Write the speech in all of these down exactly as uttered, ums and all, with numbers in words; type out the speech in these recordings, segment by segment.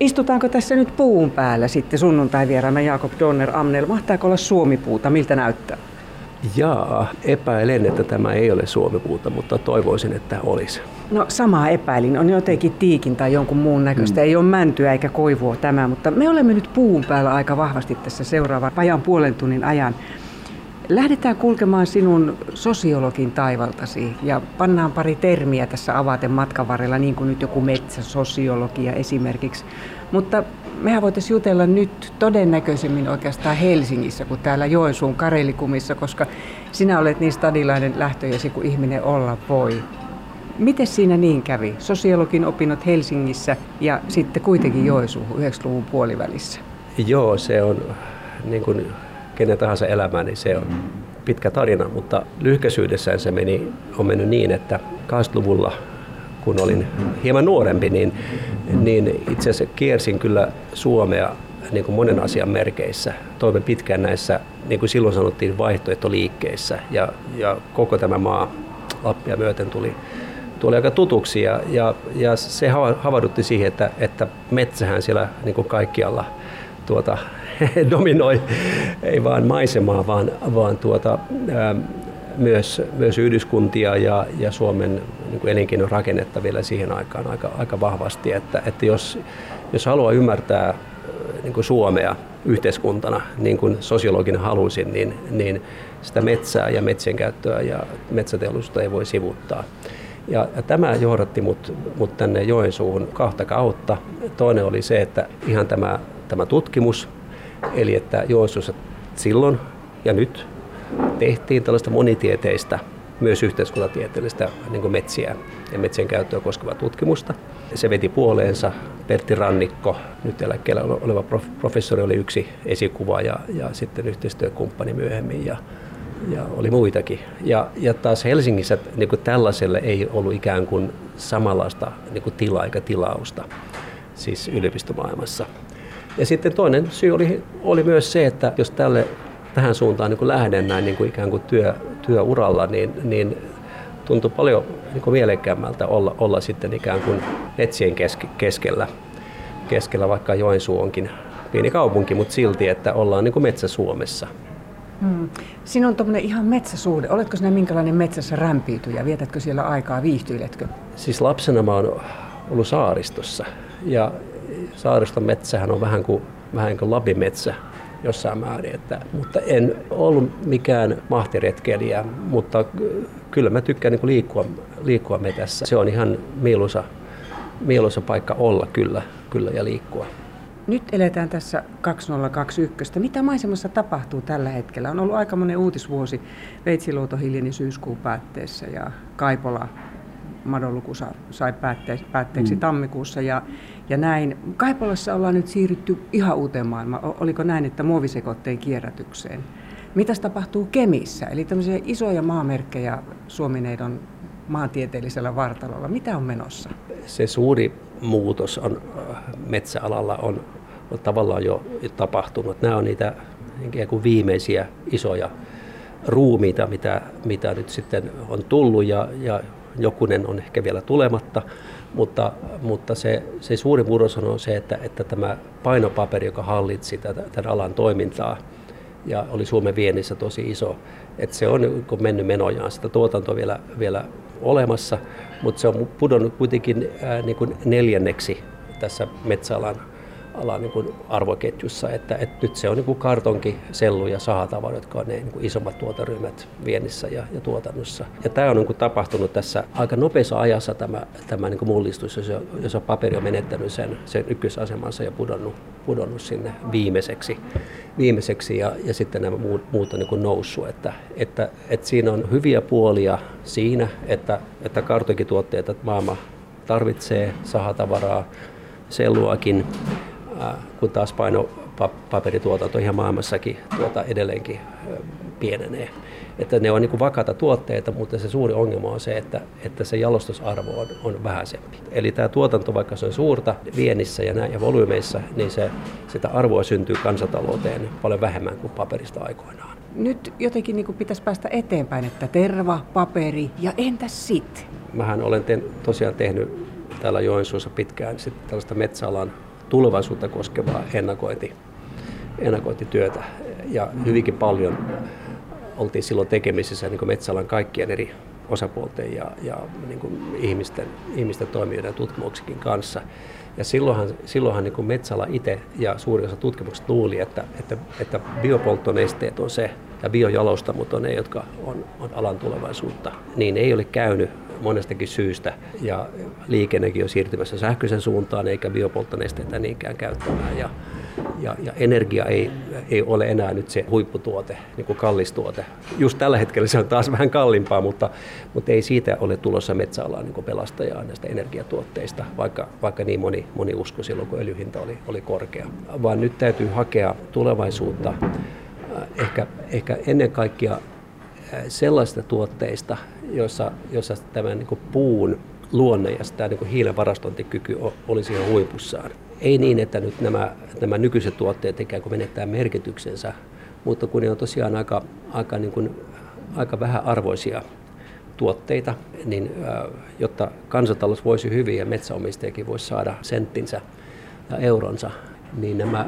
Istutaanko tässä nyt puun päällä sitten sunnuntaivieraana Jakob Donner-Amnell? Mahtaako olla suomipuuta? Miltä näyttää? Jaa, epäilen, että tämä ei ole suomipuuta, mutta toivoisin, että olisi. No samaa epäilin. On jotenkin tiikin tai jonkun muun näköistä. Mm. Ei ole mäntyä eikä koivua tämä, mutta me olemme nyt puun päällä aika vahvasti tässä seuraavan vajan puolen tunnin ajan. Lähdetään kulkemaan sinun sosiologin taivaltasi ja pannaan pari termiä tässä avaten matkan varrella, niin kuin nyt joku metsäsosiologia esimerkiksi. Mutta mehän voitaisiin jutella nyt todennäköisemmin oikeastaan Helsingissä kuin täällä Joensuun Karelikumissa, koska sinä olet niin stadilainen lähtöjäsi kuin ihminen olla voi. Miten siinä niin kävi? Sosiologin opinnot Helsingissä ja sitten kuitenkin Joensuuhun yhdeksänkymmentäluvun puolivälissä. Joo, se on niin kuin kenen tahansa elämää, niin se on pitkä tarina, mutta lyhkäisyydessään se meni, on mennyt niin, että kahdeksankymmentäluvulla, kun olin hieman nuorempi, niin, niin itse asiassa kiersin kyllä Suomea niin kuin monen asian merkeissä. Toimin pitkään näissä, niin kuin silloin sanottiin, vaihtoehtoliikkeissä ja, ja koko tämä maa Lappia myöten tuli, tuli aika tutuksi ja, ja, ja se havahdutti siihen, että, että metsähän siellä niin kuin kaikkialla tuota, dominoi ei vaan maisemaa, vaan, vaan tuota, ää, myös, myös yhdyskuntia ja, ja Suomen niin kuin elinkeinon rakennetta vielä siihen aikaan aika, aika vahvasti. Että, että jos, jos haluaa ymmärtää niin kuin Suomea yhteiskuntana, niin kuin sosiologina halusin, niin, niin sitä metsää ja metsien käyttöä ja metsäteollisuutta ei voi sivuuttaa. Ja, ja tämä johdatti mut, mut tänne Joensuuhun kahta kautta. Toinen oli se, että ihan tämä, tämä tutkimus, eli että Joensuussa silloin ja nyt tehtiin tällaista monitieteistä, myös yhteiskuntatieteellistä niin kuin metsiä ja metsien käyttöä koskevaa tutkimusta. Se veti puoleensa. Pertti Rannikko, nyt eläkkeellä oleva professori, oli yksi esikuva ja, ja sitten yhteistyökumppani myöhemmin ja, ja oli muitakin. Ja, ja taas Helsingissä niin kuin tällaiselle ei ollut ikään kuin samanlaista niin kuin tilaa eikä tilausta, siis yliopistomaailmassa. Ja sitten toinen syy oli, oli myös se, että jos tälle, tähän suuntaan niin kuin lähden näin niin kuin ikään kuin työ, työuralla, niin, niin tuntui paljon niin kuin mielekkäämmältä olla, olla sitten ikään kuin metsien keske, keskellä, keskellä, vaikka Joensuu onkin pieni kaupunki, mutta silti, että ollaan niin kuin Metsä-Suomessa. Hmm. Siinä on tuommoinen ihan metsäsuhde. Oletko sinä minkälainen metsässä rämpiytyjä? Vietätkö siellä aikaa? Viihtyiletkö? Siis lapsena mä oon ollut saaristossa ja saariston metsähän on vähän kuin, vähän kuin labimetsä jossain määrin, että, mutta en ollut mikään mahtiretkelijä, mutta kyllä mä tykkään niin kuin liikkua, liikkua metässä. Se on ihan mieluisa, mieluisa paikka olla kyllä, kyllä ja liikkua. Nyt eletään tässä kaksituhattakaksikymmentäyksi. Mitä maisemassa tapahtuu tällä hetkellä? On ollut aikamoinen uutisvuosi. Veitsiluoto hiljeni syyskuun päätteessä ja Kaipola Madonluku sai päätteeksi mm. tammikuussa ja, ja näin. Kaipolassa ollaan nyt siirrytty ihan uuteen maailmaan. Oliko näin, että muovisekoitteen kierrätykseen? Mitäs tapahtuu Kemissä? Eli tämmöisiä isoja maamerkkejä Suomineidon maantieteellisellä vartalolla. Mitä on menossa? Se suuri muutos on, metsäalalla on, on tavallaan jo tapahtunut. Nämä on niitä viimeisiä isoja ruumiita, mitä, mitä nyt sitten on tullut ja, ja jokunen on ehkä vielä tulematta, mutta, mutta se, se suuri murros on se, että, että tämä painopaperi, joka hallitsi tätä, tämän alan toimintaa ja oli Suomen viennissä tosi iso, että se on mennyt menojaan, sitä tuotantoa vielä, vielä olemassa, mutta se on pudonnut kuitenkin ää, niin kuin neljänneksi tässä metsäalan alan, niin kuin arvoketjussa, että, että nyt se on niin kuin kartonki, sellu ja sahatavara, jotka on ne niin kuin isommat tuotaryhmät viennissä ja, ja tuotannossa. Ja tämä on niin kuin tapahtunut tässä aika nopeassa ajassa tämä, tämä niin kuin mullistus, jossa, jossa paperi on menettänyt sen, sen ykkösasemansa ja pudonnut, pudonnut sinne viimeiseksi, viimeiseksi ja, ja sitten nämä muut, muut on niin kuin noussut. Että, että, että siinä on hyviä puolia siinä, että, että kartonkituotteita maailma tarvitsee, sahatavaraa, selluakin, kun taas painopaperituotanto ihan maailmassakin tuota edelleenkin pienenee. Että ne on niin kuin vakaita tuotteita, mutta se suuri ongelma on se, että, että se jalostusarvo on, on vähäisempi. Eli tämä tuotanto, vaikka se on suurta viennissä ja, ja volyymeissa, niin se, sitä arvoa syntyy kansantalouteen paljon vähemmän kuin paperista aikoinaan. Nyt jotenkin niin kuin pitäisi päästä eteenpäin, että terva, paperi ja entäs sit? Mähän olen te- tosiaan tehnyt täällä Joensuussa pitkään sit tällaista metsäalan tulevaisuutta koskevaa ennakointi, ennakointityötä. Ja hyvinkin paljon oltiin silloin tekemisissä niin kuin metsäalan kaikkien eri osapuolten ja, ja niin kuin ihmisten, ihmisten toimijoiden ja tutkimuksikin kanssa. Ja silloinhan, silloinhan niin kuin metsäala itse ja suurin osa tutkimuksista luuli, että, että, että biopolttonesteet on se, ja biojalostamot on ne, jotka on, on alan tulevaisuutta. Niin ei ole käynyt monestakin syystä, ja liikennekin on siirtymässä sähköisen suuntaan, eikä biopolttonesteitä niinkään käyttämään. Ja, ja, ja energia ei, ei ole enää nyt se huipputuote, niin kuin kallis tuote. Just tällä hetkellä se on taas vähän kalliimpaa, mutta, mutta ei siitä ole tulossa metsäalaa niin kuin pelastajaa näistä energiatuotteista, vaikka, vaikka niin moni, moni uskoi silloin, kun öljyhinta oli, oli korkea. Vaan nyt täytyy hakea tulevaisuutta ehkä, ehkä ennen kaikkea sellaisista tuotteista, joissa, joissa tämän niin kuin puun luonne ja sitä niin kuin hiilen varastointikyky olisi ihan huipussaan. Ei niin, että nyt nämä, nämä nykyiset tuotteet ikään kuin menettää merkityksensä, mutta kun ne on tosiaan aika, aika, niin kuin, aika vähän arvoisia tuotteita, niin jotta kansantalous voisi hyvin ja metsänomistajakin voisi saada senttinsä ja euronsa, niin nämä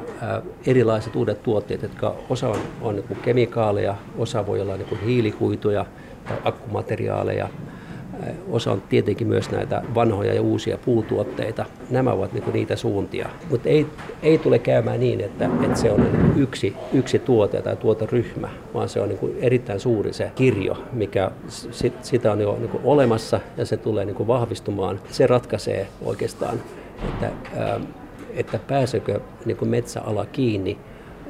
erilaiset uudet tuotteet, jotka osa on, on niin kuin kemikaaleja, osa voi olla niin kuin hiilikuituja tai akkumateriaaleja, osa on tietenkin myös näitä vanhoja ja uusia puutuotteita. Nämä ovat niin kuin niitä suuntia, mutta ei, ei tule käymään niin, että, että se on yksi, yksi tuote tai tuoteryhmä, vaan se on niin kuin erittäin suuri se kirjo, mikä sit, sitä on jo niin kuin olemassa ja se tulee niin kuin vahvistumaan. Se ratkaisee oikeastaan, että että pääseekö niin kuin metsäala kiinni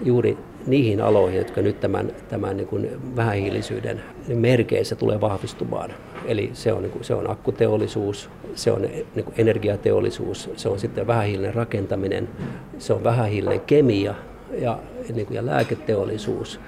juuri niihin aloihin, jotka nyt tämän, tämän niin kuin vähähiilisyyden merkeissä tulee vahvistumaan. Eli se on, niin kuin, se on akkuteollisuus, se on niin kuin energiateollisuus, se on sitten vähähiilinen rakentaminen, se on vähähiilinen kemia ja, niin kuin, ja lääketeollisuus.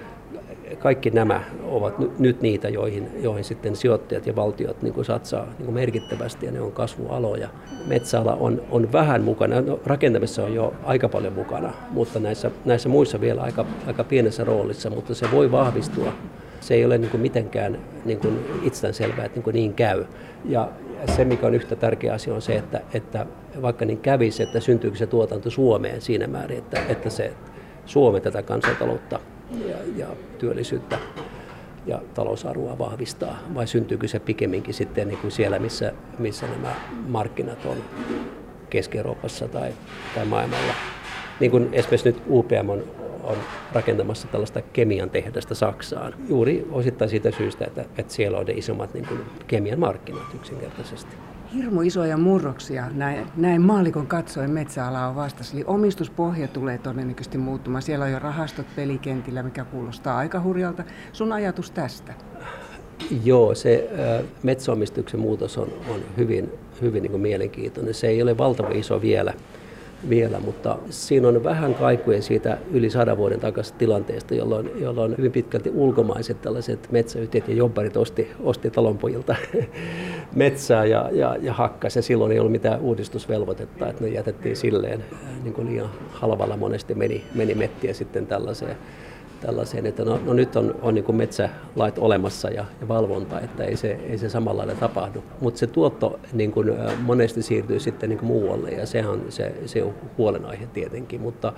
Kaikki nämä ovat nyt niitä, joihin, joihin sitten sijoittajat ja valtiot niin kuin satsaa niin kuin merkittävästi, ja ne on kasvualoja. Metsäala on, on vähän mukana, no, rakentamisessa on jo aika paljon mukana, mutta näissä, näissä muissa vielä aika, aika pienessä roolissa, mutta se voi vahvistua. Se ei ole niin kuin mitenkään niin kuin itsestäänselvää, että niin, kuin niin käy. Ja se, mikä on yhtä tärkeä asia, on se, että, että vaikka niin kävisi, että syntyykö se tuotanto Suomeen siinä määrin, että, että se Suomi tätä kansantaloutta Ja, ja työllisyyttä ja talousarvoa vahvistaa, vai syntyykö se pikemminkin sitten niin kuin siellä, missä, missä nämä markkinat on Keski-Euroopassa tai, tai maailmalla. Niin kuin esimerkiksi nyt U P M on, on rakentamassa tällaista kemian tehdasta Saksaan, juuri osittain siitä syystä, että, että siellä on ne isommat niin kuin kemian markkinat yksinkertaisesti. Hirmu isoja murroksia näin, näin maallikon katsoen metsäala on vastassa. Eli omistuspohja tulee todennäköisesti muuttumaan. Siellä on jo rahastot pelikentillä, mikä kuulostaa aika hurjalta. Sun ajatus tästä? Joo, se äh, metsäomistuksen muutos on, on hyvin, hyvin niin kuin mielenkiintoinen. Se ei ole valtavan iso vielä, vielä, mutta siinä on vähän kaikuja siitä yli sadan vuoden takaisin tilanteesta, jolloin, jolloin hyvin pitkälti ulkomaiset tällaiset metsäyhtiöt ja jobbarit osti, osti talonpojilta metsää ja, ja, ja hakkas, ja silloin ei ollut mitään uudistusvelvoitetta, että ne jätettiin silleen, niin kuin liian halvalla monesti meni, meni mettiä sitten tällaiseen, tällaiseen että no, no nyt on, on niin kuin metsälait olemassa ja, ja valvonta, että ei se, ei se samalla lailla tapahdu. Mutta se tuotto niin kuin monesti siirtyy sitten niin kuin muualle, ja sehän se, se on huolenaihe tietenkin, mutta,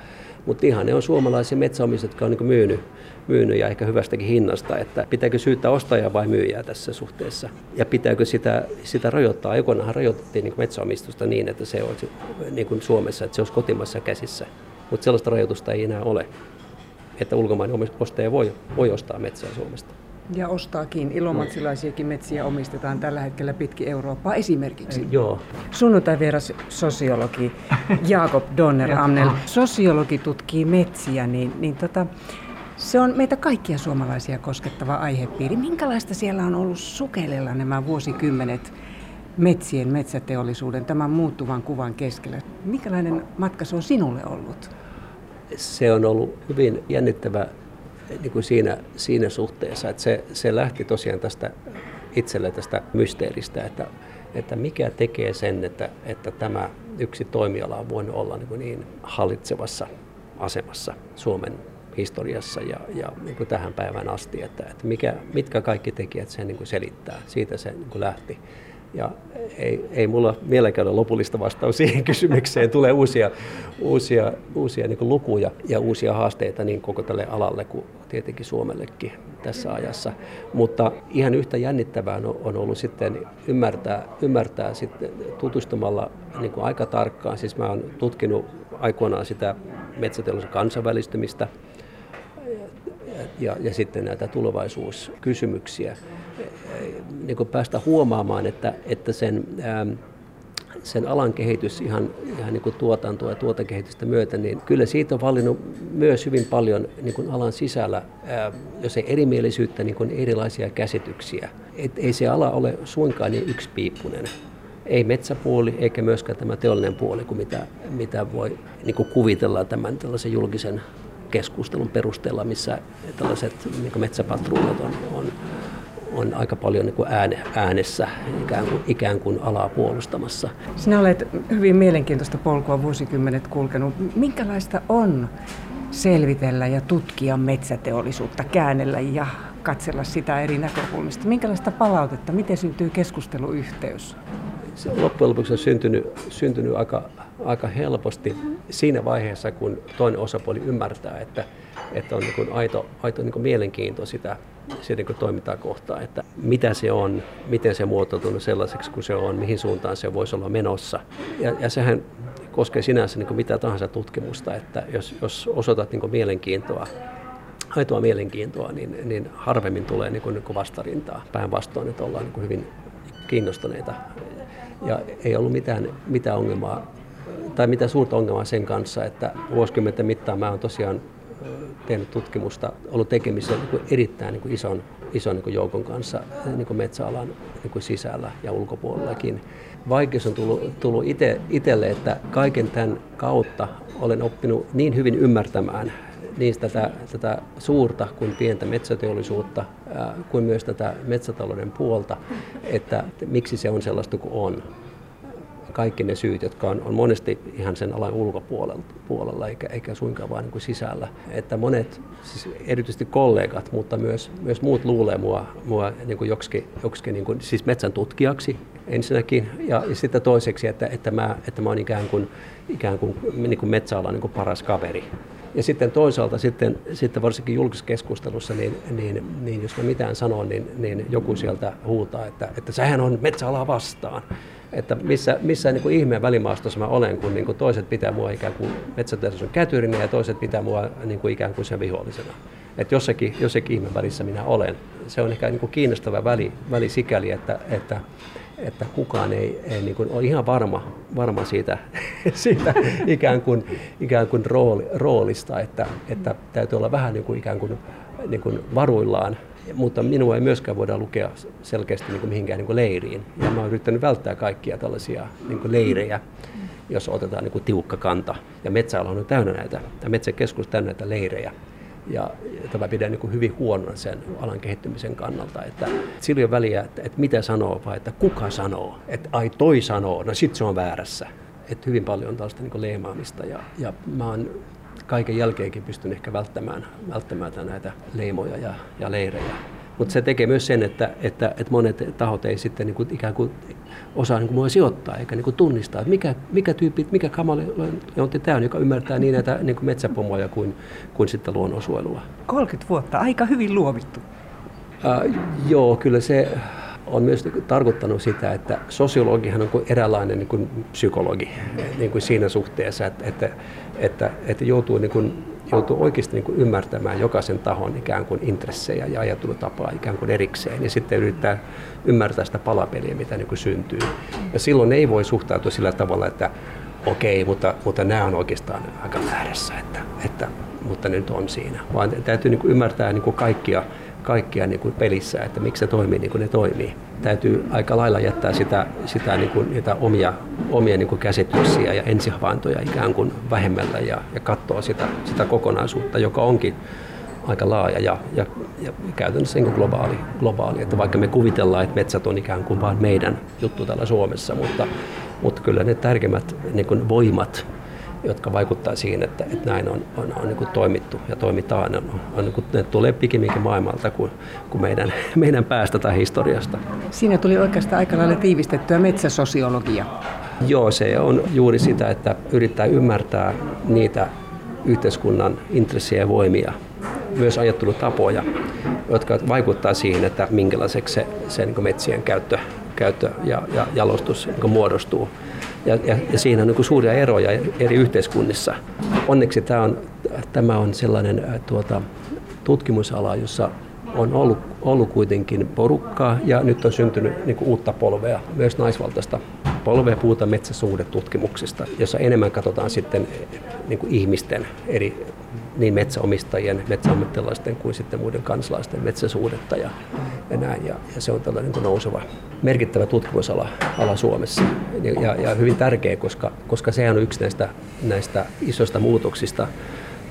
mutta ihan ne on suomalaisia metsäomistajia, jotka on niin kuin myynyt, myynyt ja ehkä hyvästäkin hinnasta, että pitääkö syyttää ostajaa vai myyjää tässä suhteessa, ja pitääkö sitä, sitä rajoittaa. Aikoinaanhan rajoitettiin niin kuin metsäomistusta niin, että se olisi niin kuin Suomessa, että se olisi kotimassa käsissä, mutta sellaista rajoitusta ei enää ole, että ulkomainen ostaja voi, voi ostaa metsää Suomesta. Ja ostaakin. Ilomantsilaisiakin metsiä omistetaan tällä hetkellä pitkin Eurooppaa esimerkiksi. Ei, joo. Sunnuntai vieras sosiologi Jakob Donner-Amnell. Sosiologi tutkii metsiä, niin, niin tota, se on meitä kaikkia suomalaisia koskettava aihepiiri. Minkälaista siellä on ollut sukelella nämä vuosikymmenet metsien, metsäteollisuuden, tämän muuttuvan kuvan keskellä? Minkälainen matka se on sinulle ollut? Se on ollut hyvin jännittävä niin kuin siinä, siinä suhteessa, että se, se lähti tosiaan tästä itselle tästä mysteeristä, että, että mikä tekee sen, että, että tämä yksi toimiala on voinut olla niin, niin hallitsevassa asemassa Suomen historiassa ja, ja niin kuin tähän päivään asti, että, että mikä, mitkä kaikki tekijät sen niin kuin selittää, siitä se niin kuin lähti. Ja ei, ei mulla vieläkään ole lopullista vastausta siihen kysymykseen. Tulee uusia, uusia, uusia niin kuin lukuja ja uusia haasteita niin koko tälle alalle kuin tietenkin Suomellekin tässä ajassa. Mutta ihan yhtä jännittävää on ollut sitten ymmärtää, ymmärtää sitten tutustumalla niin kuin aika tarkkaan. Siis mä oon tutkinut aikoinaan sitä metsäteollisuuden kansainvälistymistä ja, ja sitten näitä tulevaisuuskysymyksiä. Niin kuin päästä huomaamaan, että, että sen, ää, sen alan kehitys ihan, ihan niin kuin tuotantoa ja tuotekehitystä myötä, niin kyllä siitä on valinnut myös hyvin paljon niin kuin alan sisällä, ää, jos ei erimielisyyttä, niin kuin erilaisia käsityksiä. Et ei se ala ole suinkaan niin yksipiippunen. Ei metsäpuoli eikä myöskään tämä teollinen puoli, kuin mitä, mitä voi niin kuin kuvitella tämän tällaisen julkisen keskustelun perusteella, missä tällaiset niin kuin metsäpatruunat on, on on aika paljon niin kuin äänessä ikään kuin, ikään kuin alaa puolustamassa. Sinä olet hyvin mielenkiintoista polkua vuosikymmenet kulkenut. Minkälaista on selvitellä ja tutkia metsäteollisuutta, käännellä ja katsella sitä eri näkökulmista? Minkälaista palautetta, miten syntyy keskusteluyhteys? Se loppujen lopuksi on syntynyt, syntynyt aika, aika helposti siinä vaiheessa, kun toinen osapuoli ymmärtää, että, että on niin kuin aito, aito niin kuin mielenkiinto sitä, sitä niin kuin toimintaa kohtaan, että mitä se on, miten se on muotoutunut sellaiseksi kuin se on, mihin suuntaan se voisi olla menossa. Ja, ja sehän koskee sinänsä niin kuin mitä tahansa tutkimusta, että jos, jos osoitat niin kuin mielenkiintoa, aitoa mielenkiintoa, niin, niin harvemmin tulee niin kuin, niin kuin vastarintaa. Päinvastoin, että ollaan niin kuin hyvin kiinnostuneita. Ja ei ollut mitään, mitään ongelmaa, tai mitään suurta ongelmaa sen kanssa, että vuosikymmenten mittaan mä oon tosiaan tehnyt tutkimusta, ollut tekemisissä niin kuin erittäin niin kuin ison, ison niin kuin joukon kanssa niin kuin metsäalan niin kuin sisällä ja ulkopuolellakin. Vaikeus on tullut, tullut ite, itselle, että kaiken tämän kautta olen oppinut niin hyvin ymmärtämään niin tätä, tätä suurta kuin pientä metsäteollisuutta, ää, kuin myös tätä metsätalouden puolta, että miksi se on sellaista kuin on. Kaikki ne syyt, jotka on, on monesti ihan sen alan ulkopuolella, eikä, eikä suinkaan vaan niin kuin sisällä. Että monet, siis erityisesti kollegat, mutta myös, myös muut luulee mua, mua niin kuin joksikin, joksikin niin kuin, siis metsän tutkijaksi ensinnäkin, ja, ja sitten toiseksi, että, että, mä, että mä olen ikään kuin, ikään kuin, niin kuin metsäalan niin kuin paras kaveri. Ja sitten toisaalta sitten, sitten varsinkin julkisessa keskustelussa, niin, niin, niin jos mä mitään sanon, niin, niin joku sieltä huutaa, että, että sähän on metsäalaa vastaan. Että missä, missä niin kuin ihmeen välimaastossa mä olen, kun niin kuin toiset pitää mua ikään kuin metsäteollisuuden kätyrinä ja toiset pitää mua niin kuin ikään kuin sen vihollisena. Että jossakin, jossakin ihmeen välissä minä olen. Se on ehkä niin kuin kiinnostava väli, väli sikäli, että, että, että kukaan ei, ei niin kuin ole ihan varma, varma siitä, siitä ikään kuin, ikään kuin rooli, roolista, että, että täytyy olla vähän niin kuin ikään kuin, niin kuin varuillaan. Mutta minua ei myöskään voida lukea selkeästi niin kuin mihinkään niin kuin leiriin. Ja mä oon yrittänyt välttää kaikkia tällaisia niin kuin leirejä, jos otetaan niin kuin tiukka kanta. Ja metsäala on täynnä näitä, tai metsäkeskus täynnä näitä leirejä. Ja tämä pidän niin kuin hyvin huonona sen alan kehittymisen kannalta. Että sillä ei ole väliä, että, että mitä sanoo, vai että kuka sanoo. Että ai toi sanoo, no sit se on väärässä. Että hyvin paljon on tällaista niin kuin leimaamista. Ja, ja mä oon kaiken jälkeenkin pystyn ehkä välttämään, välttämään näitä leimoja ja, ja leirejä. Mutta se tekee myös sen, että, että, että monet tahot ei sitten niinku ikään kuin osaa niinku mua sijoittaa eikä niinku tunnistaa, että mikä, mikä tyyppi, mikä kamala on tämä, joka ymmärtää niin näitä niinku metsäpomoja kuin, kuin sitten luonnonsuojelua. kolmekymmentä vuotta, aika hyvin luovittu. Äh, joo, kyllä se on myös tarkoittanut sitä, että sosiologihan on kuin eräänlainen niin kuin psykologi niin kuin siinä suhteessa, että, että, että, että joutuu, niin kuin, joutuu oikeasti niin kuin ymmärtämään jokaisen tahon ikään kuin intressejä ja ajattelutapaa ikään kuin erikseen ja sitten yrittää ymmärtää sitä palapeliä, mitä niin kuin syntyy. Ja silloin ei voi suhtautua sillä tavalla, että okei, mutta, mutta nämä on oikeastaan aika väärässä, että, että, mutta nyt on siinä, vaan täytyy niin kuin ymmärtää niin kuin kaikkia. kaikkia niin kuin pelissä, että miksi se toimii niin kuin ne toimii. Täytyy aika lailla jättää sitä, sitä, niin kuin, niitä omia, omia niin kuin käsityksiä ja ensihavaintoja ikään kuin vähemmällä ja, ja katsoa sitä, sitä kokonaisuutta, joka onkin aika laaja ja, ja, ja käytännössä niin kuin globaali, globaali. Että vaikka me kuvitellaan, että metsät on ikään kuin vain meidän juttu täällä Suomessa, mutta, mutta kyllä ne tärkeimmät niin kuin voimat jotka vaikuttaa siihen, että, että näin on, on, on niin kuin toimittu ja toimitaan. On, on, niin kuin, ne tulee pikemminkin maailmalta kuin, kuin meidän, meidän päästä tai historiasta. Siinä tuli oikeastaan aika lailla tiivistettyä metsäsosiologia. Joo, se on juuri sitä, että yrittää ymmärtää niitä yhteiskunnan intressejä ja voimia, myös ajattelutapoja, jotka vaikuttaa siihen, että minkälaiseksi se, se niin kuin metsien käyttö, käyttö ja, ja jalostus niin kuin muodostuu. Ja, ja, ja siinä on niin kuin suuria eroja eri yhteiskunnissa. Onneksi tämä on, tämä on sellainen tuota, tutkimusala, jossa on ollut, ollut kuitenkin porukkaa ja nyt on syntynyt niin kuin uutta polvea, myös naisvaltaista polvea. Puhutaan metsäsuhdetutkimuksista, jossa enemmän katsotaan sitten niin kuin ihmisten, eri, niin metsäomistajien, metsäammattilaisten kuin sitten muiden kansalaisten metsäsuhdetta ja, ja näin. Ja, ja se on tällainen niin kuin nouseva, merkittävä tutkimusala ala Suomessa ja, ja hyvin tärkeä, koska, koska se on yksi näistä, näistä isoista muutoksista,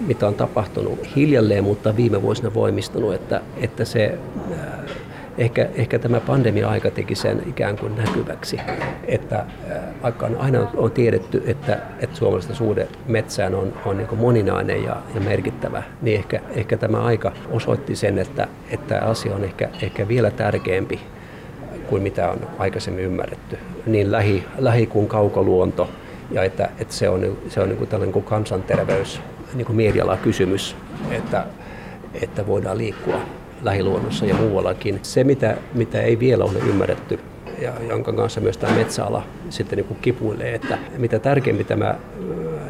mitä on tapahtunut hiljalleen, mutta viime vuosina voimistunut, että, että se, ehkä, ehkä tämä pandemia-aika teki sen ikään kuin näkyväksi, että vaikka aina on tiedetty, että, että suomalaisten suhde metsään on, on niin kuin moninainen ja, ja merkittävä, niin ehkä, ehkä tämä aika osoitti sen, että, että asia on ehkä, ehkä vielä tärkeämpi kuin mitä on aikaisemmin ymmärretty, niin lähi, lähi kuin kaukoluonto, ja että, että se on, se on niin kuin tällainen kuin kansanterveys. Niin kuin mieliala kysymys, että, että voidaan liikkua lähiluonnossa ja muuallakin. Se, mitä, mitä ei vielä ole ymmärretty, ja jonka kanssa myös tämä metsäala sitten niin kuin kipuilee, että mitä tärkeämpi tämä,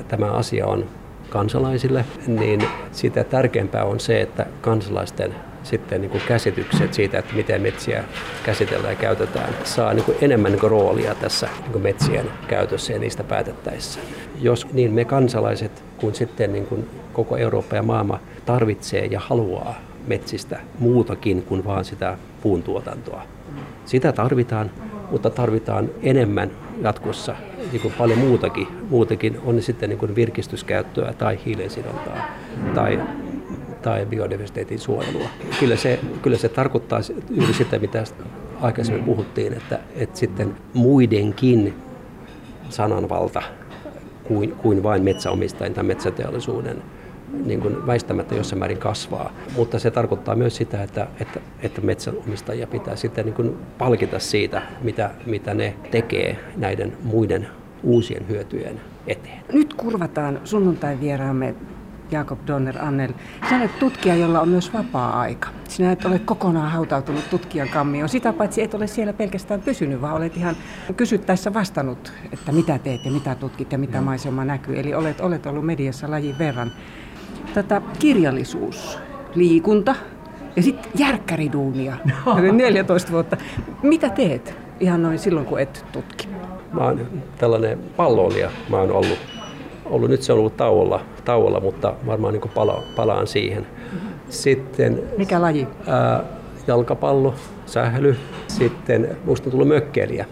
tämä asia on kansalaisille, niin sitä tärkeämpää on se, että kansalaisten sitten niin kuin käsitykset siitä, että miten metsiä käsitellään ja käytetään, saa niin kuin enemmän niin kuin roolia tässä niin kuin metsien käytössä ja niistä päätettäessä. Jos niin me kansalaiset kuin sitten niin kuin koko Eurooppa ja maailma tarvitsee ja haluaa metsistä muutakin kuin vaan sitä puuntuotantoa. Sitä tarvitaan, mutta tarvitaan enemmän jatkossa niin kuin paljon muutakin. Muutakin on sitten niin kuin virkistyskäyttöä tai hiilensidontaa tai tai biodiversiteetin suojelua. Kyllä se, kyllä se tarkoittaa juuri sitä, mitä aikaisemmin puhuttiin, että, että sitten muidenkin sananvalta kuin, kuin vain metsäomistajien tai metsäteollisuuden niin kuin väistämättä jossain määrin kasvaa. Mutta se tarkoittaa myös sitä, että, että, että metsänomistajia pitää sitten niin kuin palkita siitä, mitä, mitä ne tekee näiden muiden uusien hyötyjen eteen. Nyt kurvataan sunnuntaivieraamme Jakob Donner-Amnell. Sinä olet tutkija, jolla on myös vapaa-aika. Sinä et ole kokonaan hautautunut tutkijan kammioon. Sitä paitsi et ole siellä pelkästään pysynyt, vaan olet ihan kysyttäessä vastannut, että mitä teet ja mitä tutkit ja mitä maisema näkyy. Eli olet, olet ollut mediassa lajin verran. Tätä kirjallisuus, liikunta ja sitten järkkäriduunia. No. neljätoista vuotta. Mitä teet ihan noin silloin, kun et tutki? Mä oon tällainen palloilija. Mä oon ollut. Ollut, nyt se on ollut tauolla, tauolla mutta varmaan niin kuin pala, palaan siihen. Sitten, mikä laji? Ää, jalkapallo, sähly. Sitten musta on tullut mökkeilijä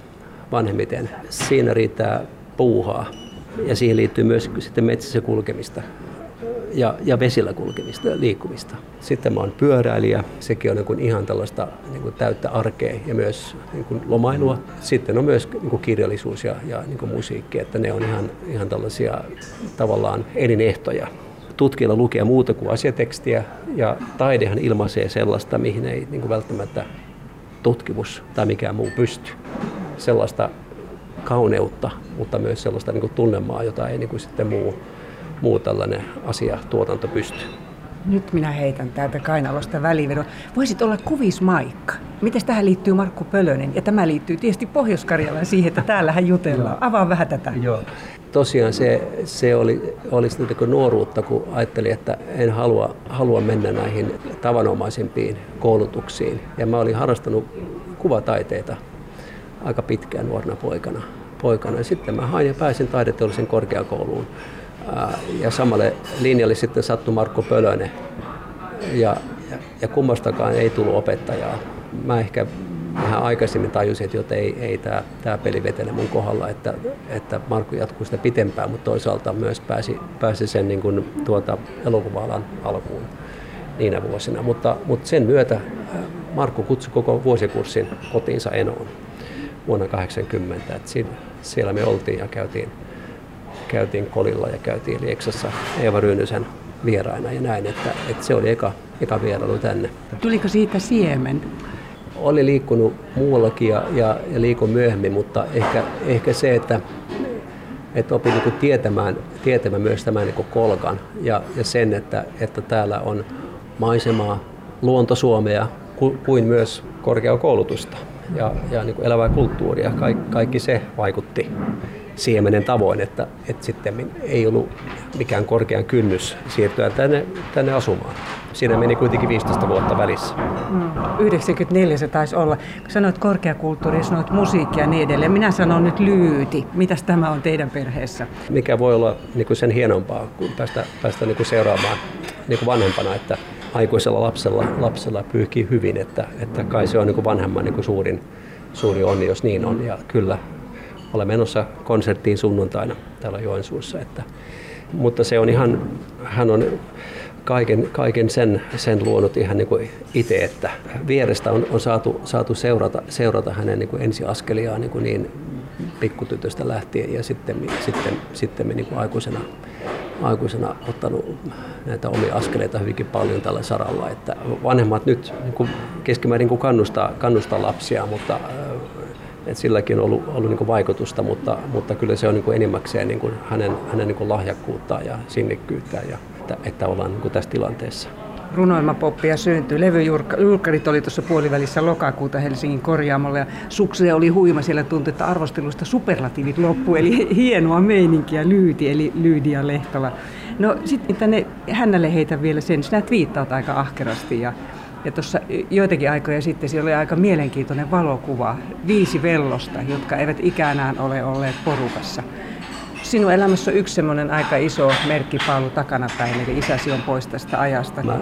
vanhemmiten. Siinä riittää puuhaa ja siihen liittyy myös sitten metsissä kulkemista ja, ja vesillä kulkemista ja liikkumista. Sitten mä oon pyöräilijä. Sekin on niin kuin ihan tällaista niin kuin täyttä arkea ja myös niin kuin lomailua. Sitten on myös niin kuin kirjallisuus ja, ja niin kuin musiikki, että ne on ihan, ihan tällaisia tavallaan elinehtoja. Tutkijalla lukee muuta kuin asiatekstiä ja taidehan ilmaisee sellaista, mihin ei niin kuin välttämättä tutkimus tai mikään muu pysty. Sellaista kauneutta, mutta myös sellaista niin kuin tunnemaa, jota ei niin kuin sitten muu muu tällainen asia tuotanto pystyy. Nyt minä heitän täältä kainalosta välivedon. Voisit olla kuvismaikka. Mites tähän liittyy Markku Pölönen? Ja tämä liittyy tietysti Pohjois-Karjalaan siihen, että täällähän jutellaan. Avaa vähän tätä. Joo. Tosiaan se, se oli, oli sitä nuoruutta, kun ajattelin, että en halua, halua mennä näihin tavanomaisempiin koulutuksiin. Ja mä olin harrastanut kuvataiteita aika pitkään nuorena poikana. poikana. Ja sitten mä hain ja pääsin taideteollisen korkeakouluun. Ja samalle linjalle sitten sattui Markku Pölönen ja, ja, ja kummastakaan ei tullut opettajaa. Mä ehkä vähän aikaisemmin tajusin, että ei, ei tämä tää peli vetele mun kohdalla, että, että Markku jatkuu sitä pitempään, mutta toisaalta myös pääsi, pääsi sen niin kuin tuota elokuva-alan alkuun niinä vuosina. Mutta, mutta sen myötä Markku kutsui koko vuosikurssin kotiinsa Enoon vuonna tuhatyhdeksänsataakahdeksankymmentä. Et siellä me oltiin ja käytiin käytiin Kolilla ja käytiin Lieksassa Eeva Ryynäsen vieraina ja näin, että, että se oli eka, eka vierailu tänne. Tuliko siitä siemen? Oli liikkunut muuallakin ja, ja, ja liikun myöhemmin, mutta ehkä, ehkä se, että, että opin niin kuin tietämään, tietämään myös tämän niin kuin kolkan ja, ja sen, että, että täällä on maisemaa, luontosuomea ku, kuin myös korkeakoulutusta ja, ja niin kuin elävää kulttuuria. Kaik, kaikki se vaikutti siemenen tavoin, että, että sitten ei ollut mikään korkean kynnys siirtyä tänne, tänne asumaan. Siinä meni kuitenkin viisitoista vuotta välissä. Mm, yhdeksänkymmentäneljä se taisi olla. Kun sanoit korkeakulttuuri, sanoit musiikkia ja niin edelleen. Minä sanon nyt lyyti. Mitäs tämä on teidän perheessä? Mikä voi olla niin kuin sen hienompaa, kun päästä, päästä niin kuin seuraamaan niin kuin vanhempana, että aikuisella lapsella, lapsella pyyhkii hyvin. Että, että kai se on niin kuin vanhemman niin kuin suurin, suurin onni, jos niin on. Ja kyllä, olen menossa konserttiin sunnuntaina täällä Joensuussa. Että, mutta se on ihan... Hän on, Kaiken, kaiken sen, sen luonut ihan niin kuin itse, että vierestä on, on saatu, saatu seurata, seurata hänen niin kuin ensiaskeliaan niin, kuin niin pikkutytöstä lähtien ja sitten, sitten, sitten me niin kuin aikuisena, aikuisena ottanut näitä omia askeleita hyvinkin paljon tällä saralla. Että vanhemmat nyt niin kuin keskimäärin kuin kannustaa, kannustaa lapsia, mutta että silläkin on ollut, ollut niin kuin vaikutusta, mutta, mutta kyllä se on niin kuin enimmäkseen niin kuin hänen, hänen niin kuin lahjakkuuttaan ja sinnikkyyttään. Ja Että, että ollaan niin kuin tässä tilanteessa. Runoilmapoppia syntyi. Levyjulkkarit oli tuossa puolivälissä lokakuuta Helsingin korjaamolla ja suksia oli huima. Siellä tuntui, että arvosteluista superlatiivit loppu, eli hienoa meininkiä Lyyti, eli Lyydia Lehtola. No sitten tänne Hännälle heitä vielä sen, sinä twiittaat aika ahkerasti ja, ja tuossa joitakin aikoja sitten siellä oli aika mielenkiintoinen valokuva. Viisi vellosta, jotka eivät ikänään ole olleet porukassa. Sinun elämässä on yksi semmoinen aika iso merkkipaalu takanapäin, eli isäsi on pois tästä ajasta. Mä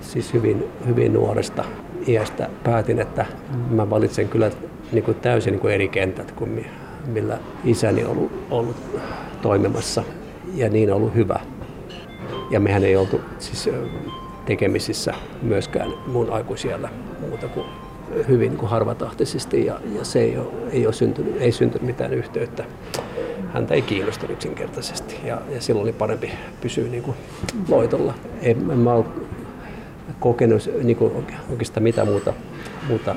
siis hyvin, hyvin nuoresta iästä päätin, että mä valitsen kyllä niin kuin täysin niin kuin eri kentät kuin millä isäni on ollut, ollut toimimassa. Ja niin on ollut hyvä. Ja mehän ei oltu siis tekemisissä myöskään mun aikuisiellä muuta kuin hyvin niin kuin harvatahtisesti ja, ja se ei ole, ei ole syntynyt, ei syntynyt mitään yhteyttä. Häntä ei kiinnostanut yksinkertaisesti ja, ja silloin oli parempi pysyä niin kuin loitolla. En, en mä ole kokenut niin kuin oikeastaan mitään muuta, muuta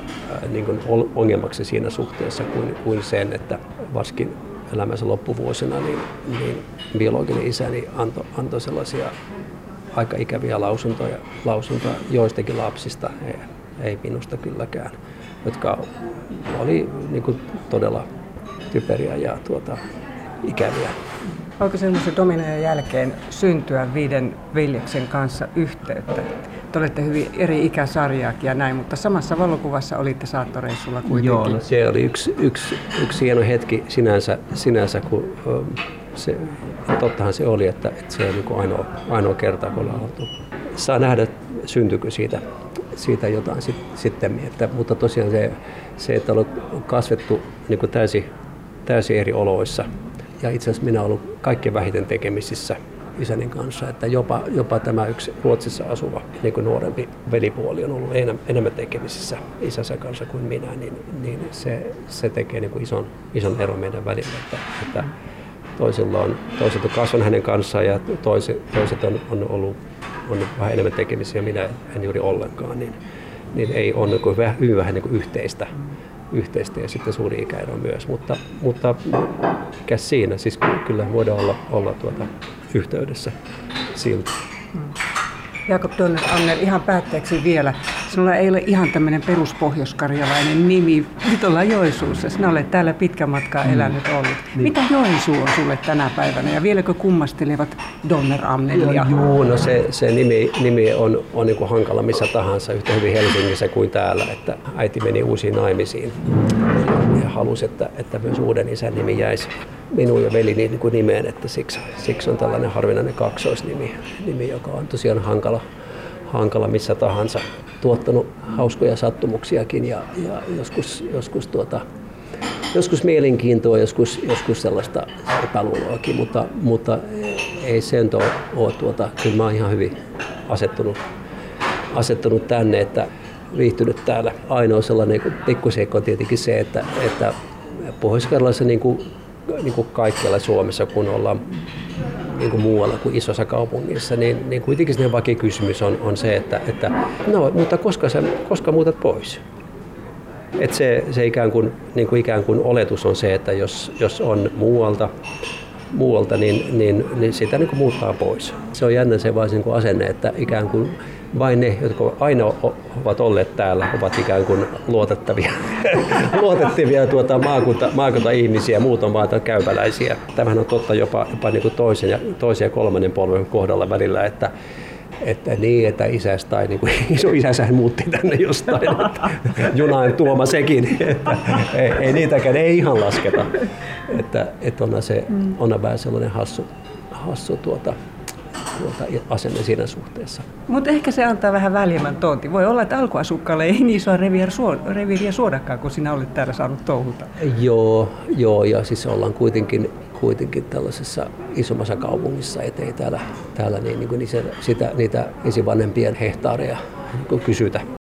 niin kuin ongelmaksi siinä suhteessa kuin, kuin sen, että varsinkin elämänsä loppuvuosina niin, niin biologinen isäni antoi anto sellaisia aika ikäviä lausuntoja, lausuntoja joistakin lapsista, ei, ei minusta kylläkään, jotka oli niin kuin todella typeriä ja tuota, ikäviä. Oliko semmoisen dominojen jälkeen syntyä viiden veljeksen kanssa yhteyttä? Te olette hyvin eri ikäsarjaakin ja näin, mutta samassa valokuvassa olitte saattoreissulla kuitenkin. Joo, no se oli yksi, yksi, yksi hieno hetki sinänsä, sinänsä kun se, tottahan se oli, että, että se oli niin ainoa, ainoa kerta, kun ollaan oltu. Saa nähdä, syntyykö siitä, siitä jotain sit, sitten, että, mutta tosiaan se, se että on kasvettu niin kuin täysin, täysin eri oloissa. Ja itse asiassa minä olen ollut kaikkein vähiten tekemisissä isänin kanssa, että jopa, jopa tämä yksi Ruotsissa asuva niin kuin nuorempi velipuoli on ollut enemmän tekemisissä isänsä kanssa kuin minä, niin, niin se, se tekee niin kuin ison, ison eron meidän välillä. Että, että toisilla on, toiset on kasvanut hänen kanssaan ja toiset, toiset on, on ollut on vähän enemmän tekemisiä, minä en juuri ollenkaan, niin, niin ei ole niin kuin, hyvin vähän niin kuin yhteistä. yhteistä ja sitten suuri ikäero myös, mutta, mutta mikä siinä, siis kyllä voidaan olla, olla tuota yhteydessä silti. Jakob Donner-Amnell, ihan päätteeksi vielä, sinulla ei ole ihan tämmöinen peruspohjoiskarjalainen nimi, nyt ollaan Joensuussa, sinä olet täällä pitkän matkaa elänyt ollut. Mm. Mitä Joensuu on sulle tänä päivänä ja vieläkö kummastelevat Donner-Amnellia? No, joo, no se, se nimi, nimi on, on niin kuin hankala missä tahansa, yhtä hyvin Helsingissä kuin täällä, että äiti meni uusiin naimisiin ja halusi, että, että myös uuden isän nimi jäisi minun ja velini niin kuin nimeen, että siksi, siksi on tällainen harvinainen kaksoisnimi, nimi, joka on tosiaan hankala, hankala missä tahansa. Tuottanut hauskoja sattumuksiakin ja, ja joskus, joskus, tuota, joskus mielenkiintoa, joskus, joskus sellaista epäluuloakin, mutta, mutta ei sen ole, ole tuota, kyllä mä oon ihan hyvin asettunut, asettunut tänne, että viihtynyt täällä. Ainoa sellainen pikkuseikko on tietenkin se, että, että Pohjois-Karjalassa niin kuin niin kuin kaikkialla Suomessa, kun ollaan niin kuin muualla kuin isossa kaupungissa, niin, niin kuitenkin se vakikysymys on, on se, että, että no, mutta koska, sä, koska muutat pois? Että se, se ikään, kuin, niin kuin ikään kuin oletus on se, että jos, jos on muualta, muualta niin, niin, niin sitä niin kuin muuttaa pois. Se on jännä se vain niin kuin asenne, että ikään kuin vain ne, jotka aina ovat olleet täällä, ovat ikään kuin luotettavia, luotettavia tuota maakunta, maakunta-ihmisiä, muut on vain käypäläisiä. Tämähän on totta jopa, jopa niin kuin toisen, ja, toisen ja kolmannen polven kohdalla välillä, että Että niin, että isäs tai niin kuin, iso isäsähän muutti tänne jostain, että junain tuoma sekin, että ei, ei niitäkään, ei ihan lasketa. Että, että on se, on vähän sellainen hassu, hassu tuota, tuota asenne siinä suhteessa. Mutta ehkä se antaa vähän väljemmän tontin. Voi olla, että alkuasukkaalle ei niin isoa reviiriä suodakaan, kun sinä olet täällä saanut touhuta. Joo, joo, ja siis ollaan kuitenkin... kuitenkin tällaisessa isommassa kaupungissa, ettei täällä, täällä niin, niin kuin niitä, sitä, niitä esivanhempien hehtaareja niin kysytä.